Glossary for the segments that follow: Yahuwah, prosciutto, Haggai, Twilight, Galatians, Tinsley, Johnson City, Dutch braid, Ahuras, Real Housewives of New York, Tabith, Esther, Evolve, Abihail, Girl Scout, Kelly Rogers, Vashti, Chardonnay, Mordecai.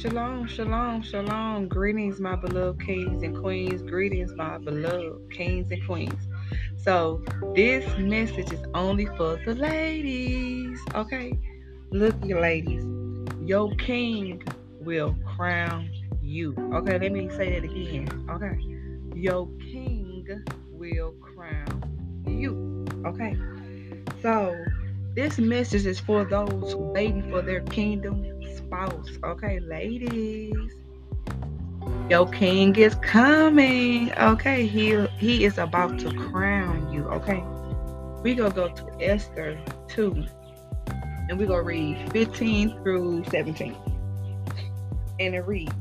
Shalom, shalom, shalom. Greetings, my beloved kings and queens. Greetings, my beloved kings and queens. So this message is only for the ladies, okay? Look, you ladies, your king will crown you. Okay, let me say that again, okay? Your king will crown you, okay? So this message is for those waiting for their kingdom spouse. Okay, ladies, your king is coming. Okay, he is about to crown you. Okay, we gonna go to Esther 2, and we gonna read 15 through 17. And it reads,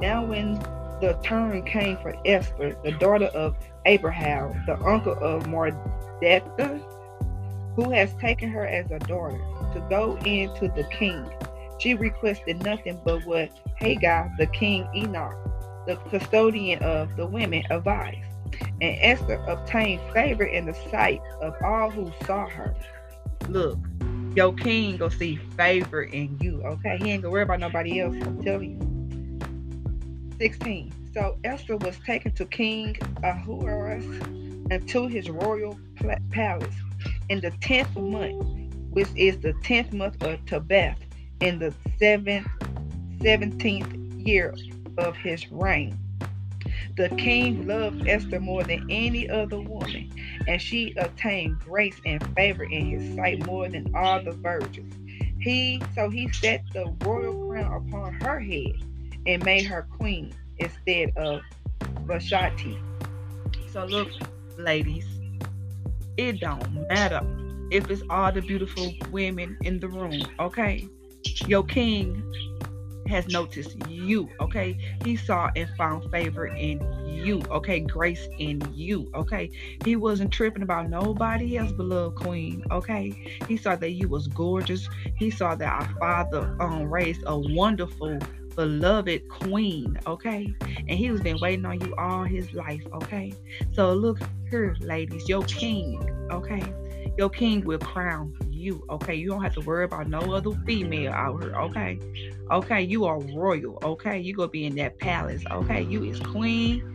"Now when the turn came for Esther, the daughter of Abihail, the uncle of Mordecai, who has taken her as a daughter, to go in to the king, she requested nothing but what Haggai, the king Enoch, the custodian of the women, advised. And Esther obtained favor in the sight of all who saw her." Look, your king gonna see favor in you, okay? He ain't gonna worry about nobody else, I'm telling you. 16. "So Esther was taken to King Ahuras and to his royal palace in the 10th month, which is the 10th month of Tabith, in the 17th year of his reign. The king loved Esther more than any other woman, and she obtained grace and favor in his sight more than all the virgins. So he set the royal crown upon her head and made her queen instead of Vashti." So look, ladies, it don't matter if it's all the beautiful women in the room, okay? Your king has noticed you, okay? He saw and found favor in you, okay? Grace in you, okay? He wasn't tripping about nobody else, beloved queen, okay? He saw that you was gorgeous. He saw that our father raised a wonderful, beloved queen, okay? And he was been waiting on you all his life, okay? So look here, ladies, your king, okay? Your king will crown you, okay? You don't have to worry about no other female out here, okay? Okay, you are royal, okay? You gonna be in that palace, okay? You is queen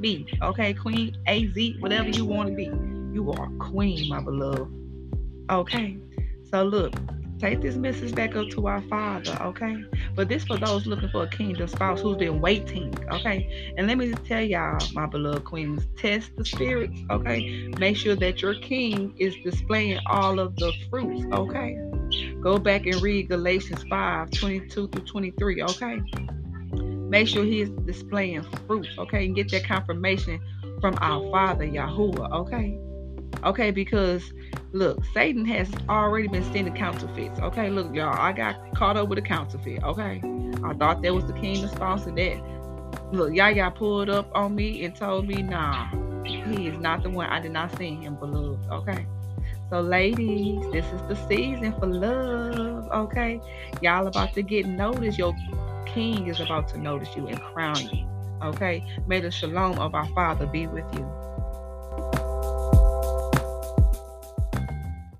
B, okay? Queen AZ, whatever you want to be, you are queen, my beloved, okay? So look, take this message back up to our father, okay? But this for those looking for a kingdom spouse who's been waiting, okay? And let me just tell y'all, my beloved queens, test the spirits, okay? Make sure that your king is displaying all of the fruits, okay? Go back and read Galatians 5:22-23, okay? Make sure he is displaying fruits, okay? And get that confirmation from our father, Yahuwah, okay? Okay, because look, Satan has already been sending counterfeits. Okay, look, y'all, I got caught up with a counterfeit. Okay, I thought that was the kingdom sponsor that, look, y'all got pulled up on me and told me, nah, he is not the one. I did not see him, beloved. Okay, so ladies, this is the season for love. Okay, y'all about to get noticed. Your king is about to notice you and crown you. Okay, may the shalom of our father be with you.